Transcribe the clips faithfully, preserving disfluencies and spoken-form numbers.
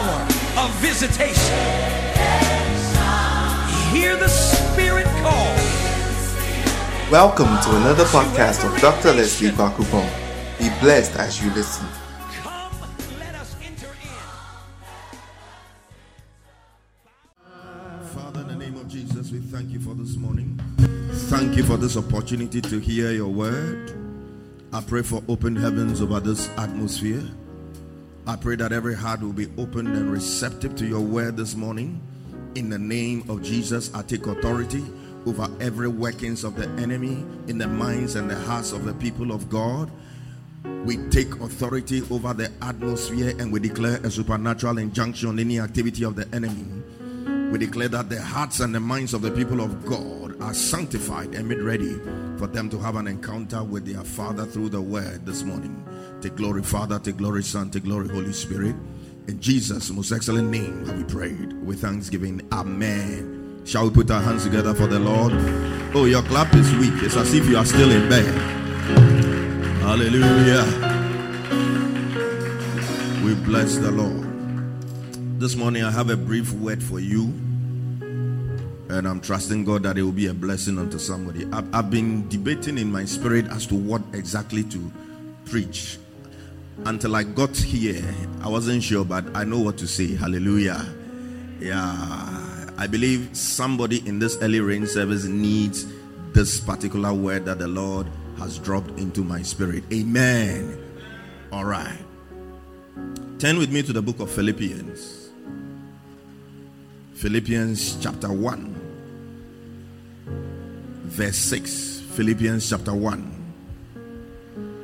power of visitation. Hear the Spirit call. Welcome to another podcast of Doctor Leslie Bakupong. Be blessed as you listen. Come, let us enter in. Father, in the name of Jesus, we thank you for this morning. Thank you for this opportunity to hear your word. I pray for open heavens over this atmosphere. I pray that every heart will be open and receptive to your word this morning. In the name of Jesus, I take authority over every workings of the enemy in the minds and the hearts of the people of God. We take authority over the atmosphere and we declare a supernatural injunction on any activity of the enemy. We declare that the hearts and the minds of the people of God are sanctified and made ready for them to have an encounter with their Father through the word this morning. Take glory, Father, take glory, Son, take glory, Holy Spirit. In Jesus' most excellent name have we prayed with thanksgiving. Amen. Shall we put our hands together for the Lord? Oh, your clap is weak. It's as if you are still in bed. Hallelujah. We bless the Lord. This morning I have a brief word for you. And I'm trusting God that it will be a blessing unto somebody. I've, I've been debating in my spirit as to what exactly to preach. Until I got here, I wasn't sure, but I know what to say. Hallelujah. Yeah. I believe somebody in this early rain service needs this particular word that the Lord has dropped into my spirit. Amen. All right. Turn with me to the book of Philippians. Philippians chapter one. Verse six. Philippians chapter one.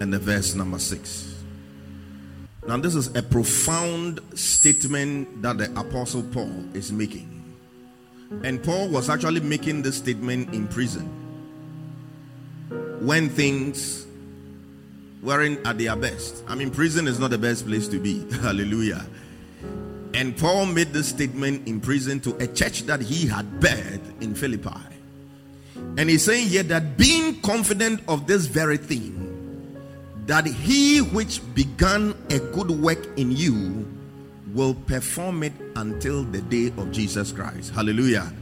And the verse number six. Now this is a profound statement that the Apostle Paul is making. And Paul was actually making this statement in prison when things weren't at their best. I mean, prison is not the best place to be. Hallelujah. And Paul made this statement in prison to a church that he had birthed in Philippi. And he's saying here that being confident of this very thing, that he which began a good work in you will perform it until the day of Jesus Christ. Hallelujah.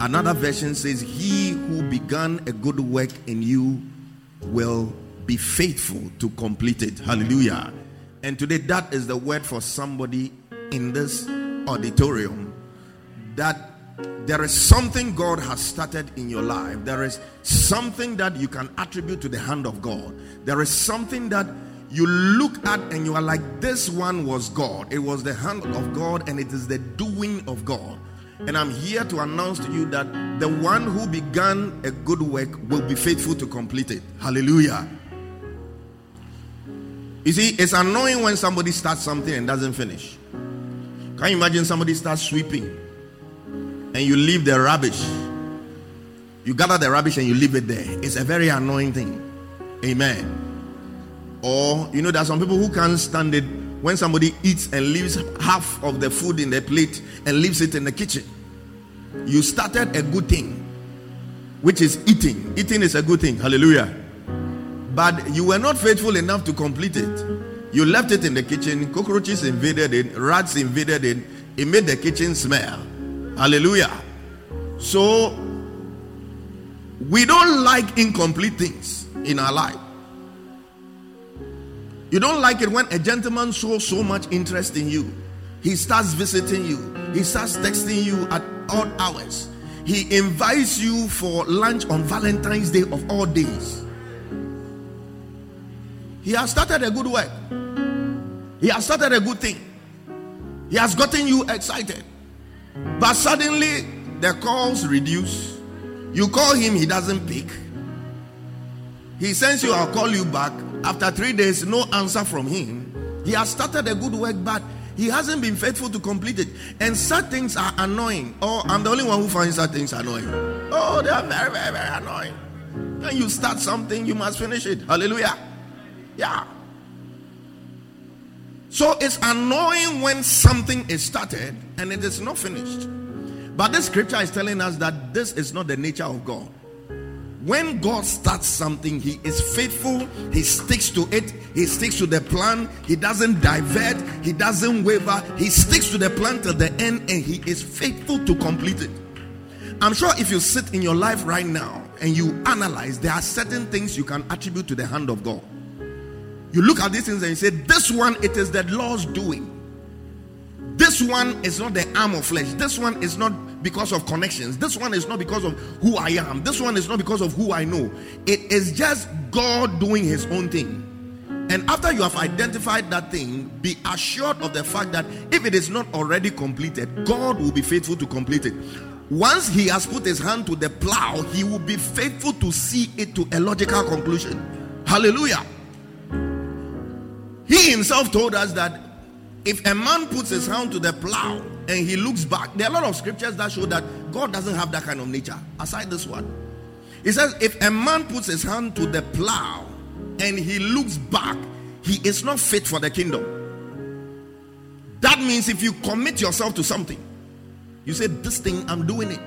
Another version says, he who began a good work in you will be faithful to complete it. Hallelujah. And today that is the word for somebody in this auditorium, that there is something God has started in your life. There is something that you can attribute to the hand of God. There is something that you look at and you are like, this one was God. It was the hand of God and it is the doing of God. And I'm here to announce to you that the one who began a good work will be faithful to complete it. Hallelujah. You see, it's annoying when somebody starts something and doesn't finish. Can you imagine somebody starts sweeping and you leave the rubbish? You gather the rubbish and you leave it there. It's a very annoying thing. Amen. Or, you know, there are some people who can't stand it when somebody eats and leaves half of the food in their plate and leaves it in the kitchen. You started a good thing, which is eating. Eating is a good thing. Hallelujah. But you were not faithful enough to complete it. You left it in the kitchen. Cockroaches invaded it. Rats invaded it. It made the kitchen smell. Hallelujah. So, we don't like incomplete things in our life. You don't like it when a gentleman shows so much interest in you. He starts visiting you. He starts texting you at odd hours. He invites you for lunch on Valentine's Day of all days. He has started a good work. He has started a good thing. He has gotten you excited. But suddenly, the calls reduce. You call him, he doesn't pick. He sends you, I'll call you back. After three days, no answer from him. He has started a good work, but he hasn't been faithful to complete it. And such things are annoying. Oh, I'm the only one who finds such things annoying. Oh, they are very, very, very annoying. When you start something, you must finish it. Hallelujah. Yeah. So it's annoying when something is started and it is not finished. But this scripture is telling us that this is not the nature of God. When God starts something, he is faithful, he sticks to it, he sticks to the plan, he doesn't divert, he doesn't waver, he sticks to the plan till the end, and he is faithful to complete it. I'm sure if you sit in your life right now and you analyze, there are certain things you can attribute to the hand of God. You look at these things and you say, this one, it is the Lord's doing. This one is not the arm of flesh. This one is not because of connections. This one is not because of who I am. This one is not because of who I know. It is just God doing his own thing. And after you have identified that thing, be assured of the fact that if it is not already completed, God will be faithful to complete it. Once he has put his hand to the plow, he will be faithful to see it to a logical conclusion. Hallelujah. He himself told us that if a man puts his hand to the plow and he looks back, there are a lot of scriptures that show that God doesn't have that kind of nature, aside this one. He says, if a man puts his hand to the plow and he looks back, he is not fit for the kingdom. That means if you commit yourself to something, you say, this thing, I'm doing it,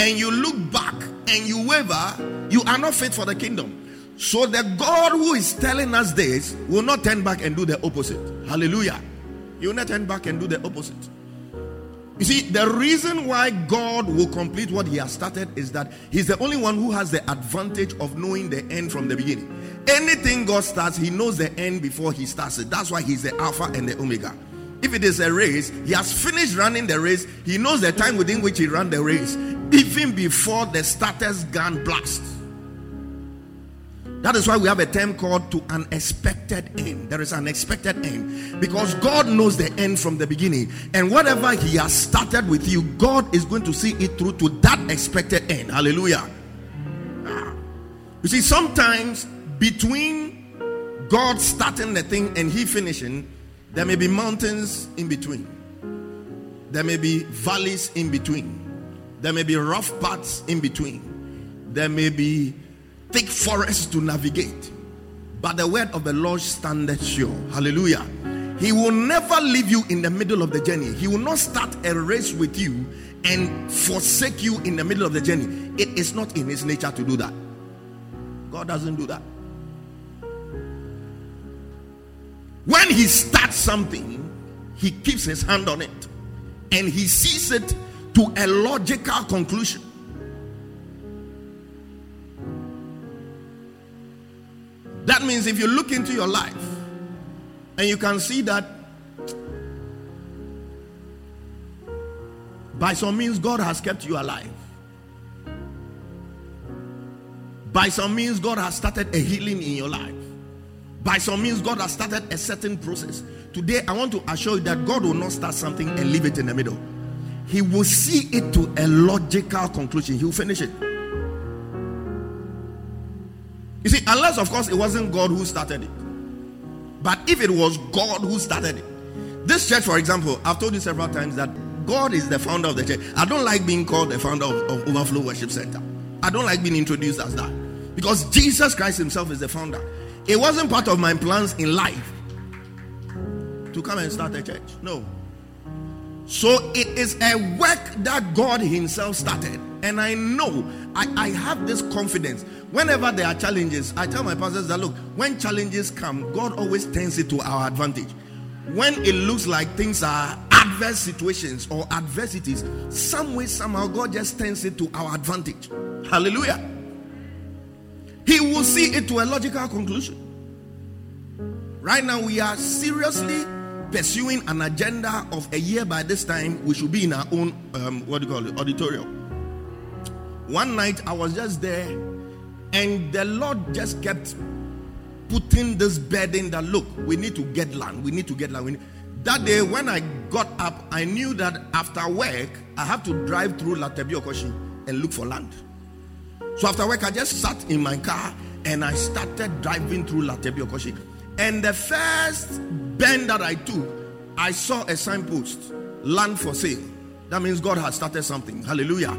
and you look back and you waver, you are not fit for the kingdom. So the God who is telling us this will not turn back and do the opposite. Hallelujah. You will not turn back and do the opposite. You see, the reason why God will complete what he has started is that he's the only one who has the advantage of knowing the end from the beginning. Anything God starts, he knows the end before he starts it. That's why he's the Alpha and the Omega. If it is a race, he has finished running the race. He knows the time within which he ran the race, even before the starter's gun blasts. That is why we have a term called to an expected end. There is an expected end. Because God knows the end from the beginning. And whatever he has started with you, God is going to see it through to that expected end. Hallelujah. You see, sometimes between God starting the thing and he finishing, there may be mountains in between. There may be valleys in between. There may be rough paths in between. There may be thick forests to navigate, but the word of the Lord standeth sure. Hallelujah. He will never leave you in the middle of the journey. He will not start a race with you and forsake you in the middle of the journey. It is not in his nature to do that. God doesn't do that. When he starts something, he keeps his hand on it and he sees it to a logical conclusion. That means if you look into your life and you can see that by some means God has kept you alive. By some means God has started a healing in your life. By some means God has started a certain process. Today I want to assure you that God will not start something and leave it in the middle. He will see it to a logical conclusion. He will finish it. You see, unless of course it wasn't God who started it. But if it was God who started it, this church, for example, I've told you several times that God is the founder of the church. I don't like being called the founder of, of Overflow Worship Center. I don't like being introduced as that, because Jesus Christ himself is the founder. It wasn't part of my plans in life to come and start a church. No. So it is a work that God himself started. And I know, I, I have this confidence. Whenever there are challenges, I tell my pastors that, look, when challenges come, God always turns it to our advantage. When it looks like things are adverse situations or adversities, some way, somehow, God just turns it to our advantage. Hallelujah. He will see it to a logical conclusion. Right now, we are seriously pursuing an agenda of a year. By this time, we should be in our own, um, what do you call it, auditorium. One night I was just there and the Lord just kept putting this burden that, look, we need to get land. We need to get land. We need... That day when I got up, I knew that after work, I have to drive through Laterebiokoshi and look for land. So after work, I just sat in my car and I started driving through Laterebiokoshi. And the first bend that I took, I saw a signpost, land for sale. That means God has started something. Hallelujah.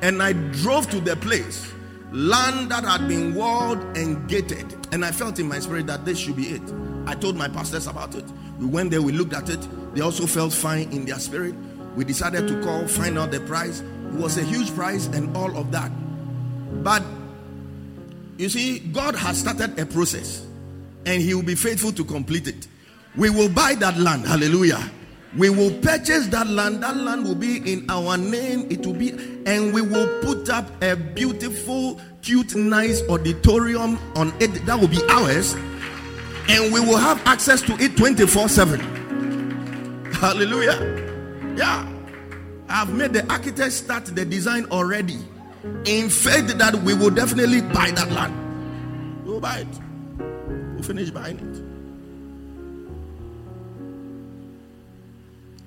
And I drove to the place, land that had been walled and gated. And I felt in my spirit that this should be it. I told my pastors about it. We went there, we looked at it. They also felt fine in their spirit. We decided to call, find out the price. It was a huge price and all of that. But You see, God has started a process and he will be faithful to complete it. We will buy that land. Hallelujah. We will purchase that land. That land will be in our name. It will be, and we will put up a beautiful, cute, nice auditorium on it. That will be ours. And we will have access to it twenty-four seven. Hallelujah. Yeah. I've made the architect start the design already, in faith that we will definitely buy that land. We'll buy it. We'll finish buying it.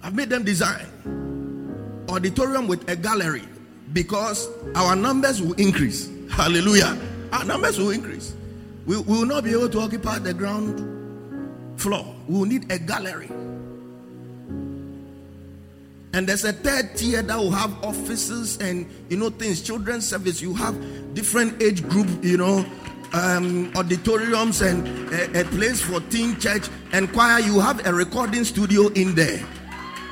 I've made them design auditorium with a gallery, because our numbers will increase. Hallelujah. Our numbers will increase. We, we will not be able to occupy the ground floor. We will need a gallery. And there's a third tier that will have offices and, you know, things, children's service. You have different age group, you know, um, auditoriums and a, a place for teen church and choir. You have a recording studio in there,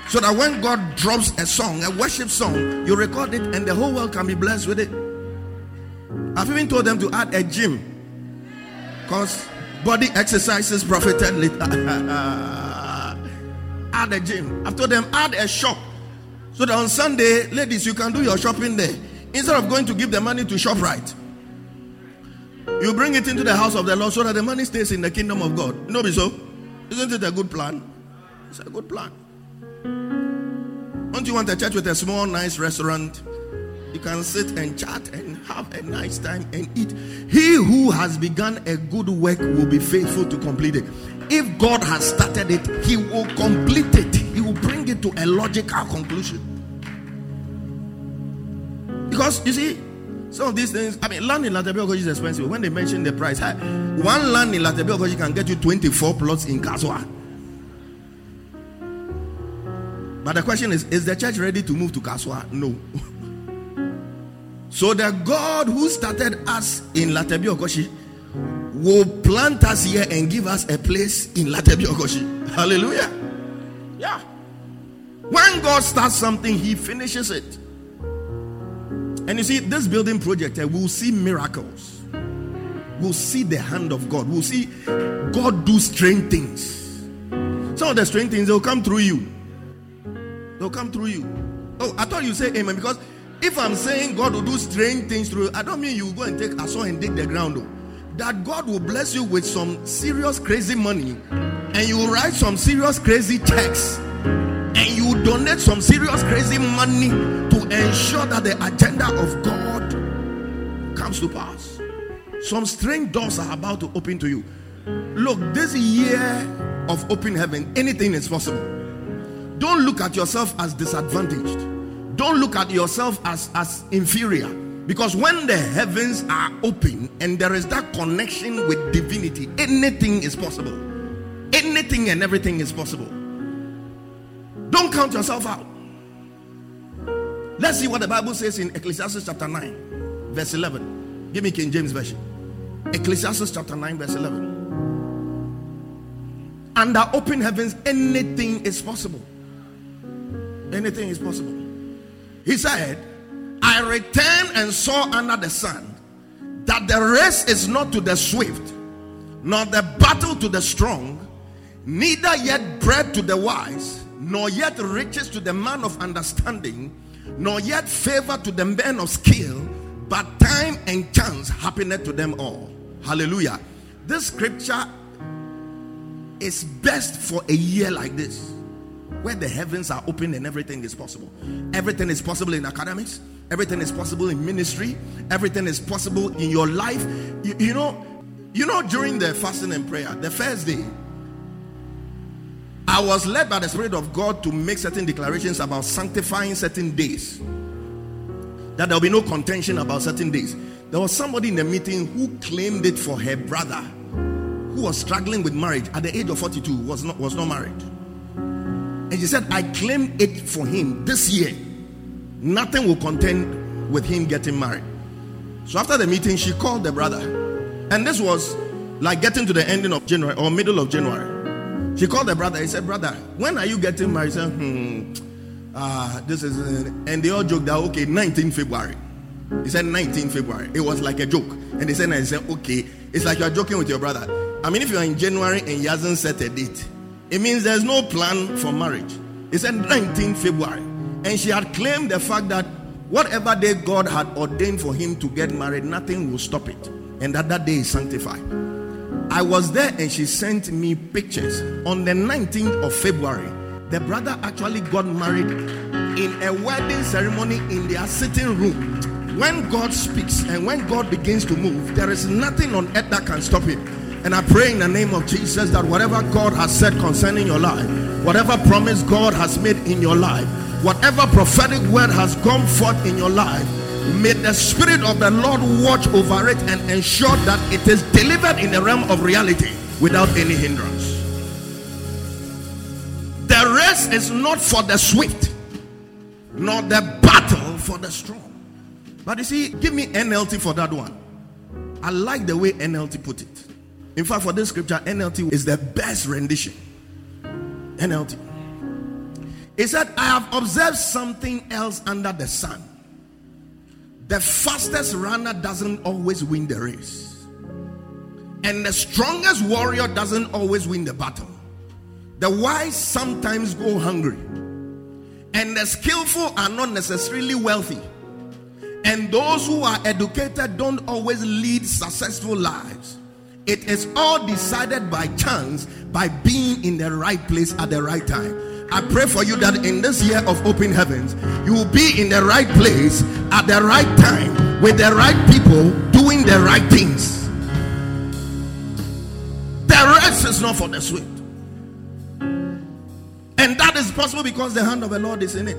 so that when God drops a song, a worship song, you record it and the whole world can be blessed with it. I've even told them to add a gym, because body exercises profited later. Add a gym. I've told them add a shop, so that on Sunday, ladies, you can do your shopping there. Instead of going to give the money to ShopRite, you bring it into the house of the Lord, so that the money stays in the kingdom of God. You know, so isn't it a good plan? It's a good plan. Don't you want a church with a small, nice restaurant? You can sit and chat and have a nice time and eat. He who has begun a good work will be faithful to complete it. If God has started it, he will complete it. He will bring it to a logical conclusion. Because, you see, some of these things, I mean, land in Laterebiokoshi is expensive. When they mention the price, hey, one land in Laterebiokoshi can get you twenty-four plots in Kaswa. But the question is, is the church ready to move to Kaswa? No. So the God who started us in Laterebiokoshi will plant us here and give us a place in Laterebiokoshi. Hallelujah. Yeah. When God starts something, he finishes it. And you see, this building project, we will see miracles. We'll see the hand of God. We'll see God do strange things. Some of the strange things, they'll come through you. They'll come through you. Oh, I thought you say amen, because if I'm saying God will do strange things through you, I don't mean you go and take a saw and dig the ground. Though. That God will bless you with some serious crazy money, and you will write some serious crazy checks, and you will donate some serious crazy money to ensure that the agenda of God comes to pass. Some strange doors are about to open to you. Look, this year of open heaven, anything is possible. Don't look at yourself as disadvantaged. Don't look at yourself as, as inferior. Because when the heavens are open and there is that connection with divinity, anything is possible. Anything and everything is possible. Don't count yourself out. Let's see what the Bible says in Ecclesiastes chapter nine, verse eleven. Give me King James Version. Ecclesiastes chapter nine, verse eleven. Under open heavens, anything is possible. Anything is possible. He said, I returned and saw under the sun that the race is not to the swift, nor the battle to the strong, neither yet bread to the wise, nor yet riches to the man of understanding, nor yet favor to the men of skill, but time and chance happeneth to them all. Hallelujah. This scripture is best for a year like this, where the heavens are open and everything is possible. Everything is possible in academics. Everything is possible in ministry. Everything is possible in your life. You, you know, you know, during the fasting and prayer, the first day, I was led by the Spirit of God to make certain declarations about sanctifying certain days, that there will be no contention about certain days. There was somebody in the meeting who claimed it for her brother, who was struggling with marriage at the age of forty-two, was not, was not married. And she said, I claim it for him this year. Nothing will contend with him getting married. So after the meeting, she called the brother. And this was like getting to the ending of January or middle of January. She called the brother. He said, brother, when are you getting married? He said, hmm, ah, this is... And they all joked that, okay, nineteenth February. He said nineteenth February. It was like a joke. And they said, I said, okay. It's like you're joking with your brother. I mean, if you're in January and he hasn't set a date, it means there's no plan for marriage. He said nineteenth February. And she had claimed the fact that whatever day God had ordained for him to get married, nothing will stop it. And that that day is sanctified. I was there and she sent me pictures. On the nineteenth of February, the brother actually got married in a wedding ceremony in their sitting room. When God speaks and when God begins to move, there is nothing on earth that can stop him. And I pray in the name of Jesus that whatever God has said concerning your life, whatever promise God has made in your life, whatever prophetic word has come forth in your life, may the Spirit of the Lord watch over it and ensure that it is delivered in the realm of reality without any hindrance. The race is not for the swift, nor the battle for the strong. But you see, give me N L T for that one. I like the way N L T put it. In fact, for this scripture, N L T is the best rendition. N L T. It said, I have observed something else under the sun. The fastest runner doesn't always win the race. And the strongest warrior doesn't always win the battle. The wise sometimes go hungry. And the skillful are not necessarily wealthy. And those who are educated don't always lead successful lives. It is all decided by chance, by being in the right place at the right time. I pray for you that in this year of open heavens, you will be in the right place at the right time with the right people doing the right things. The rest is not for the swift. And that is possible because the hand of the Lord is in it.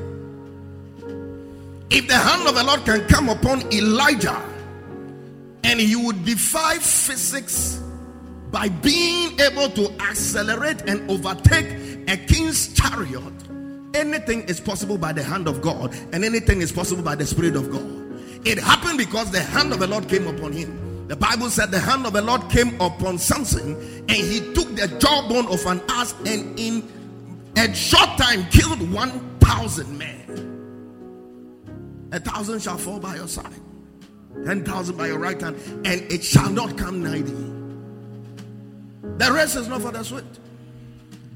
If the hand of the Lord can come upon Elijah and he would defy physics by being able to accelerate and overtake a king's chariot, anything is possible by the hand of God, and anything is possible by the Spirit of God. It happened because the hand of the Lord came upon him. The Bible said the hand of the Lord came upon Samson and he took the jawbone of an ass and in a short time killed one thousand men. A thousand shall fall by your side, ten thousand by your right hand, and it shall not come nigh thee. The race is not for the swift.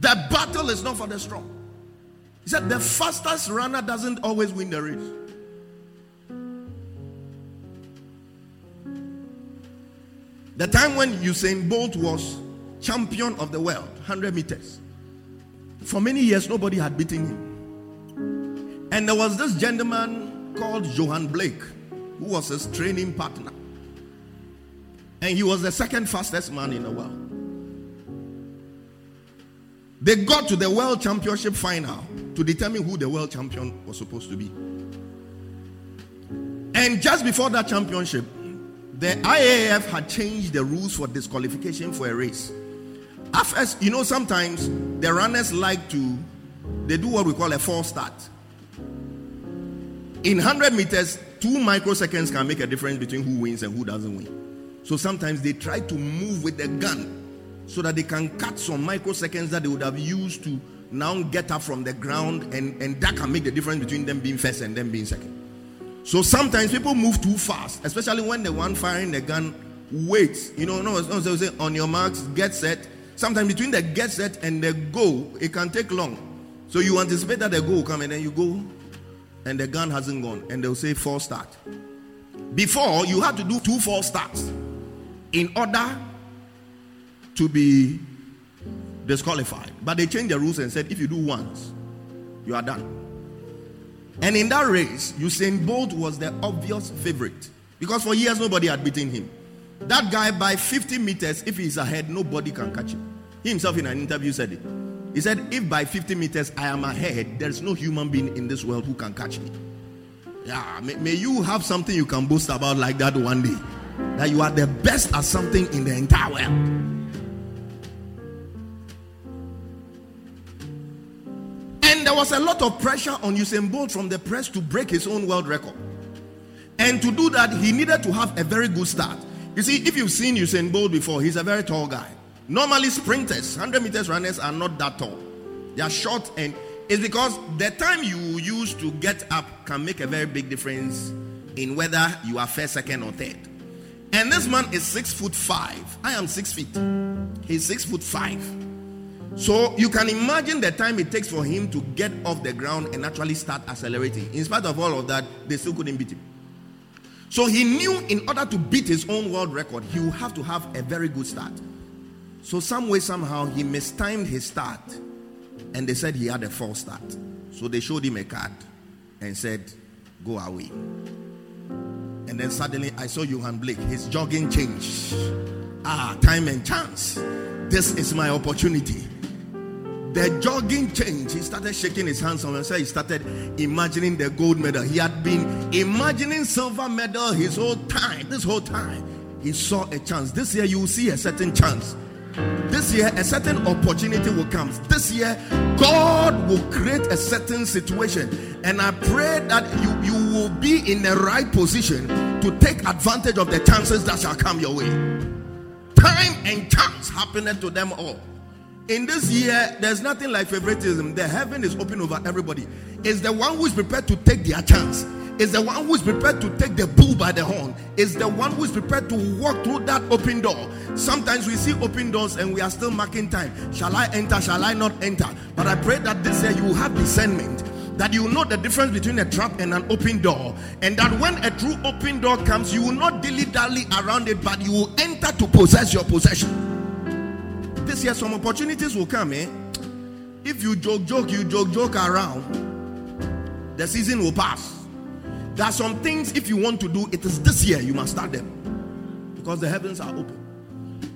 The battle is not for the strong. He said the fastest runner doesn't always win the race. The time when Usain Bolt was champion of the world, one hundred meters, for many years nobody had beaten him. And there was this gentleman called Yohan Blake, who was his training partner, and he was the second fastest man in the world. They got to the world championship final to determine who the world champion was supposed to be. And just before that championship, the I A A F had changed the rules for disqualification for a race. At first, you know, sometimes the runners like to they do what we call a false start. In one hundred meters, two microseconds can make a difference between who wins and who doesn't win. So sometimes they try to move with the gun so that they can cut some microseconds that they would have used to now get up from the ground, and, and that can make the difference between them being first and them being second. So sometimes people move too fast, especially when the one firing the gun waits. You know, no, no, they say on your marks, get set. Sometimes between the get set and the go, it can take long. So you anticipate that the go will come and then you go, and the gun hasn't gone, and they'll say false start. Before, you had to do two false starts in order to be disqualified. But they changed the rules and said, if you do once, you are done. And in that race, Usain Bolt was the obvious favorite, because for years, nobody had beaten him. That guy, by fifty meters, if he's ahead, nobody can catch him. He himself, in an interview, said it. He said, if by fifty meters I am ahead, there's no human being in this world who can catch me. Yeah, may, may you have something you can boast about like that one day. That you are the best at something in the entire world. And there was a lot of pressure on Usain Bolt from the press to break his own world record. And to do that, he needed to have a very good start. You see, if you've seen Usain Bolt before, he's a very tall guy. Normally sprinters, one hundred meters runners are not that tall. They are short, and it's because the time you use to get up can make a very big difference in whether you are first, second, or third. And this man is six foot five. I am six feet. He's six foot five. So you can imagine the time it takes for him to get off the ground and actually start accelerating. In spite of all of that, they still couldn't beat him. So he knew in order to beat his own world record, he would have to have a very good start. So some way, somehow, he mistimed his start. And they said he had a false start. So they showed him a card and said, go away. And then suddenly I saw Yohan Blake. His jogging changed. Ah, time and chance. This is my opportunity. The jogging changed. He started shaking his hands on and said he started imagining the gold medal. He had been imagining silver medal his whole time. This whole time. He saw a chance. This year you will see a certain chance. This year, a certain opportunity will come. This year, God will create a certain situation. And I pray that you, you will be in the right position to take advantage of the chances that shall come your way. Time and chance happened to them all. In this year, there's nothing like favoritism. The heaven is open over everybody. It's the one who is prepared to take their chance. It's the one who is prepared to take the bull by the horn. It's the one who is prepared to walk through that open door. Sometimes we see open doors and we are still marking time. Shall I enter? Shall I not enter? But I pray that this year you will have discernment. That you know the difference between a trap and an open door. And that when a true open door comes, you will not dilly-dally around it, but you will enter to possess your possession. This year some opportunities will come. Eh? If you joke, joke, you joke, joke around, the season will pass. There are some things, if you want to do, it is this year you must start them. Because the heavens are open.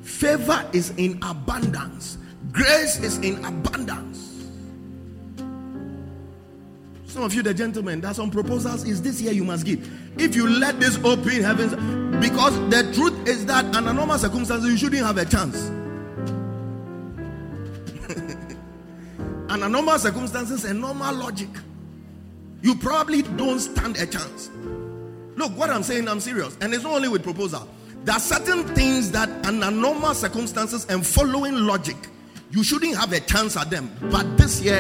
Favor is in abundance. Grace is in abundance. Some of you, the gentlemen, there are some proposals, it's this year you must give. If you let this open heavens, because the truth is that under normal circumstances, you shouldn't have a chance. Under normal circumstances, a normal logic. You probably don't stand a chance. Look, what I'm saying, I'm serious. And it's not only with proposal. There are certain things that under normal circumstances and following logic, you shouldn't have a chance at them. But this year,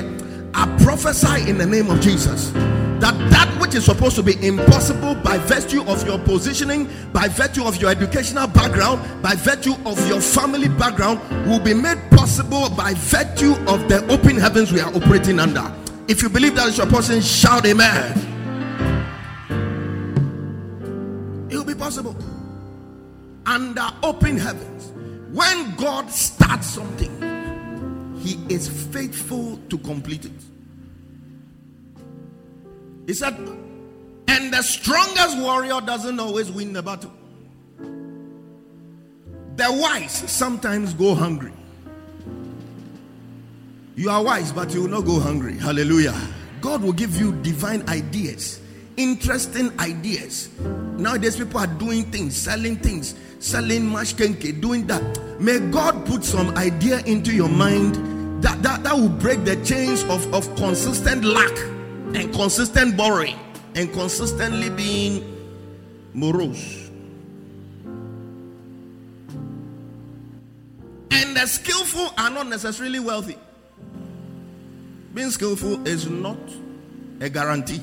I prophesy in the name of Jesus that that which is supposed to be impossible by virtue of your positioning, by virtue of your educational background, by virtue of your family background, will be made possible by virtue of the open heavens we are operating under. If you believe that is your person, shout amen. It will be possible. Under open heavens, when God starts something, he is faithful to complete it. He said, and the strongest warrior doesn't always win the battle. The wise sometimes go hungry. You are wise, but you will not go hungry. Hallelujah. God will give you divine ideas, interesting ideas. Nowadays, people are doing things, selling things, selling mash kenke, doing that. May God put some idea into your mind that, that, that will break the chains of, of consistent lack and consistent borrowing and consistently being morose. And the skillful are not necessarily wealthy. Being skillful is not a guarantee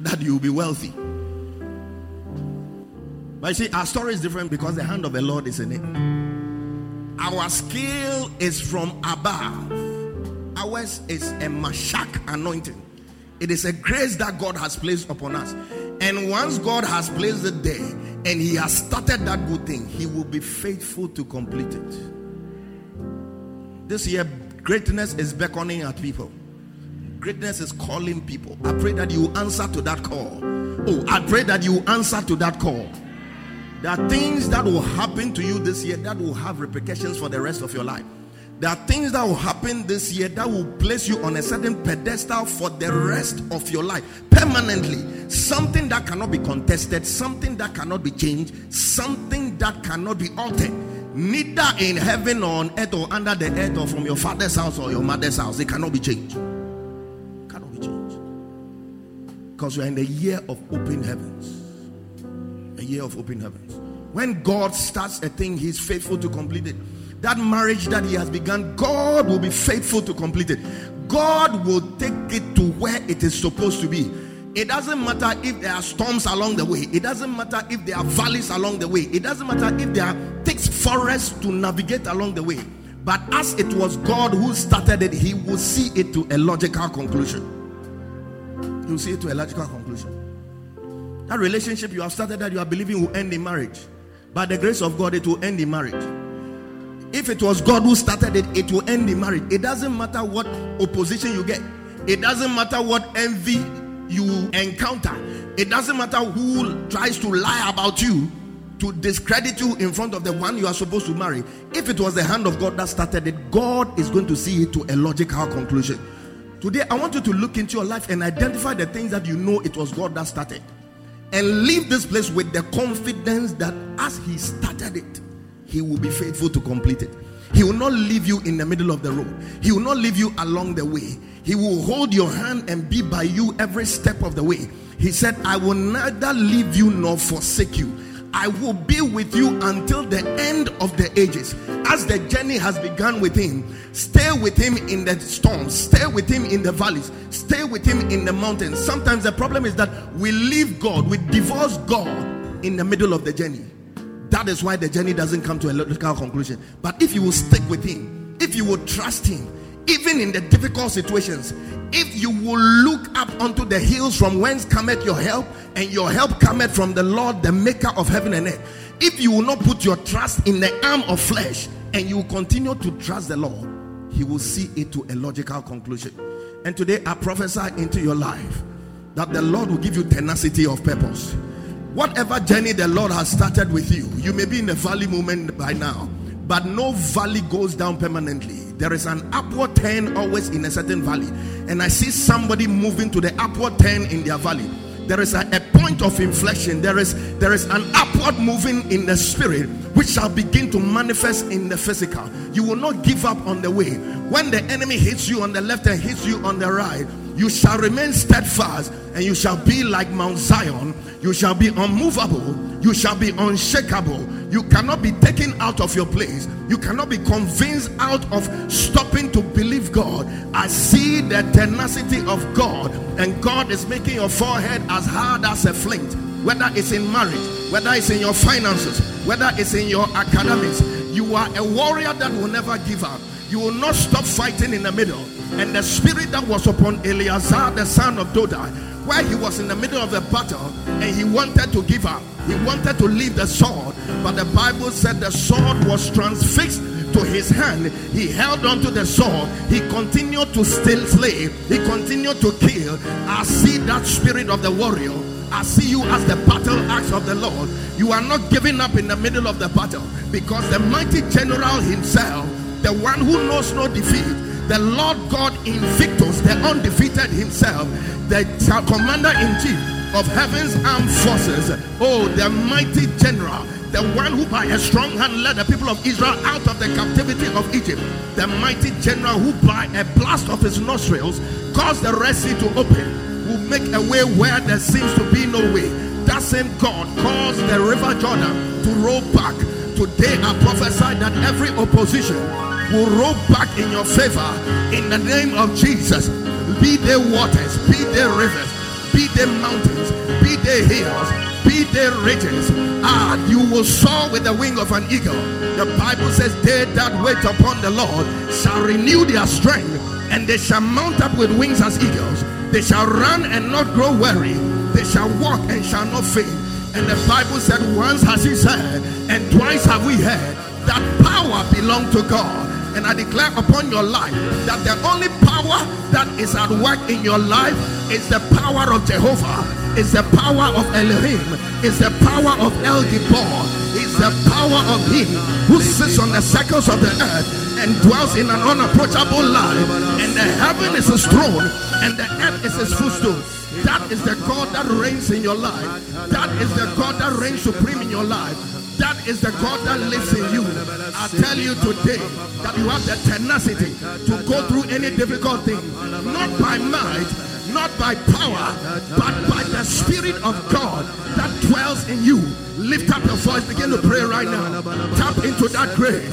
that you'll be wealthy. But you see, our story is different because the hand of the Lord is in it. Our skill is from above. Ours is a mashak anointing. It is a grace that God has placed upon us. And once God has placed it there and he has started that good thing, he will be faithful to complete it. This year, greatness is beckoning at people. Greatness is calling people. I pray that you answer to that call. Oh, I pray that you answer to that call. There are things that will happen to you this year that will have repercussions for the rest of your life. There are things that will happen this year that will place you on a certain pedestal for the rest of your life. Permanently. Something that cannot be contested. Something that cannot be changed. Something that cannot be altered. Neither in heaven or on earth or under the earth or from your father's house or your mother's house. It cannot be changed. It cannot be changed. Because we are in the year of open heavens. A year of open heavens. When God starts a thing, he is faithful to complete it. That marriage that he has begun, God will be faithful to complete it. God will take it to where it is supposed to be. It doesn't matter if there are storms along the way. It doesn't matter if there are valleys along the way. It doesn't matter if there are thick forests to navigate along the way. But as it was God who started it, he will see it to a logical conclusion. He will see it to a logical conclusion. That relationship you have started that you are believing will end in marriage. By the grace of God, it will end in marriage. If it was God who started it, it will end in marriage. It doesn't matter what opposition you get. It doesn't matter what envy you encounter. It doesn't matter who tries to lie about you to discredit you in front of the one you are supposed to marry. If it was the hand of God that started it, God is going to see it to a logical conclusion. Today, I want you to look into your life and identify the things that you know it was God that started. And leave this place with the confidence that as he started it, he will be faithful to complete it. He will not leave you in the middle of the road. He will not leave you along the way. He will hold your hand and be by you every step of the way. He said, I will neither leave you nor forsake you. I will be with you until the end of the ages. As the journey has begun with him, stay with him in the storms, stay with him in the valleys, stay with him in the mountains. Sometimes the problem is that we leave God, we divorce God in the middle of the journey. That is why the journey doesn't come to a logical conclusion. But if you will stick with him, if you will trust him, even in the difficult situations, if you will look up unto the hills from whence cometh your help, and your help cometh from the Lord, the maker of heaven and earth. If you will not put your trust in the arm of flesh, and you continue to trust the Lord, he will see it to a logical conclusion. And today I prophesy into your life that the Lord will give you tenacity of purpose. Whatever journey the Lord has started with you, you may be in a valley moment by now, but no valley goes down permanently. There is an upward turn always in a certain valley. And I see somebody moving to the upward turn in their valley. There is a, a point of inflection. There is, there is an upward moving in the spirit, which shall begin to manifest in the physical. You will not give up on the way. When the enemy hits you on the left and hits you on the right, you shall remain steadfast and you shall be like Mount Zion. You shall be unmovable. You shall be unshakable. You cannot be taken out of your place. You cannot be convinced out of stopping to believe God. I see the tenacity of God, and God is making your forehead as hard as a flint. Whether it's in marriage, whether it's in your finances, whether it's in your academics, you are a warrior that will never give up. You will not stop fighting in the middle. And the spirit that was upon Eleazar, the son of Dodai, where he was in the middle of a battle and he wanted to give up, he wanted to leave the sword, but the Bible said the sword was transfixed to his hand. He held on to the sword. He continued to still slay. He continued to kill. I see that spirit of the warrior. I see you as the battle axe of the Lord. You are not giving up in the middle of the battle, because the mighty general himself, the one who knows no defeat, the Lord God Invictus, the undefeated himself, the commander-in-chief of heaven's armed forces, oh, the mighty general, the one who by a strong hand led the people of Israel out of the captivity of Egypt, the mighty general who by a blast of his nostrils caused the Red Sea to open, will make a way where there seems to be no way. That same God caused the river Jordan to roll back. Today I prophesy that every opposition will roll back in your favor in the name of Jesus. Be they waters, be they rivers, be they mountains, be they hills, be they ridges. Ah, you will soar with the wing of an eagle. The Bible says, they that wait upon the Lord shall renew their strength, and they shall mount up with wings as eagles. They shall run and not grow weary. They shall walk and shall not faint. And the Bible said, once has he said, and twice have we heard, that power belongs to God. And I declare upon your life that the only power that is at work in your life is the power of Jehovah, is the power of Elohim, is the power of El Gibor, is the power of him who sits on the circles of the earth and dwells in an unapproachable light. And the heaven is his throne and the earth is his footstool. That is the God that reigns in your life. That is the God that reigns supreme in your life. That is the God that lives in you. I tell you today that you have the tenacity to go through any difficult thing, not by might, not by power, but by the Spirit of God that dwells in you. Lift up your voice, begin to pray right now. Tap into that grace,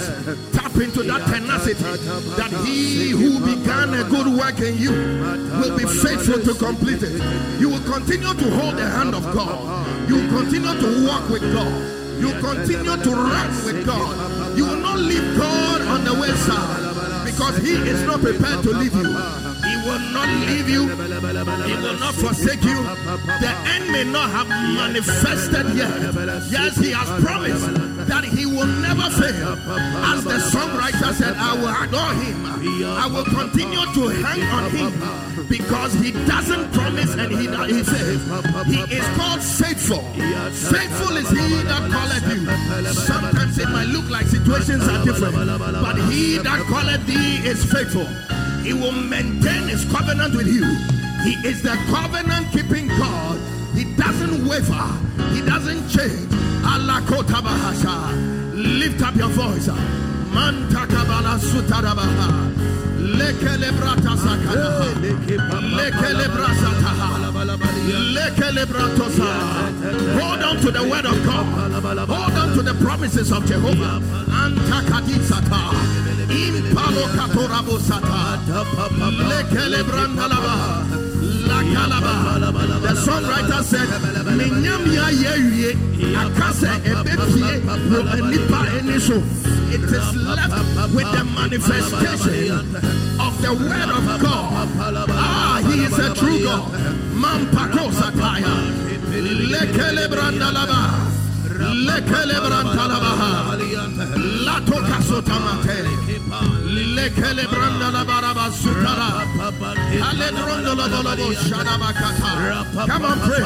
tap into that tenacity, that he who began a good work in you will be faithful to complete it. You will continue to hold the hand of God. You will continue to walk with God. You continue to run with God. You will not leave God on the wayside, because he is not prepared to leave you. He will not leave you. He will not forsake you. The end may not have manifested yet. Yes, he has promised that he will never fail. As the songwriter said, I will adore him. I will continue to hang on him, because he doesn't promise and he, he says. He is called faithful. Faithful is he that calleth you. Sometimes it might look like situations are different, but he that calleth thee is faithful. He will maintain his covenant with you. He is the covenant-keeping God. He doesn't waver. He doesn't change. Allah kotabahasha. Lift up your voice. Mantakabala sutarabaha. Lekelebrata sakana. Lekelebrasataha. Lekelebratosa. Hold on to the word of God. Hold on to the promises of Jehovah. Antakadisata. Impalo katorabo sata lekele brandalaba la kalaba. The songwriter said, "Minyamia yewie akase ebepie no enipa eniso." It is left with the manifestation of the word of God. Ah, he is a true God. Mampako sataya lekele brandalaba lekele brandalaba la toka sotamate. Come on, pray.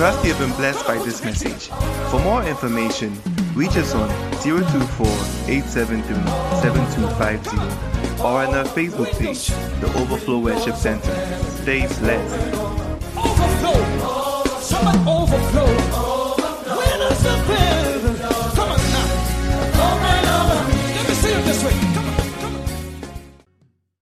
Trust you have been blessed by this message. For more information, reach us on zero two four, eight seven three, seven two five zero or on our Facebook page, The Overflow Worship Center. Stay blessed. Overflow! Someone overflow!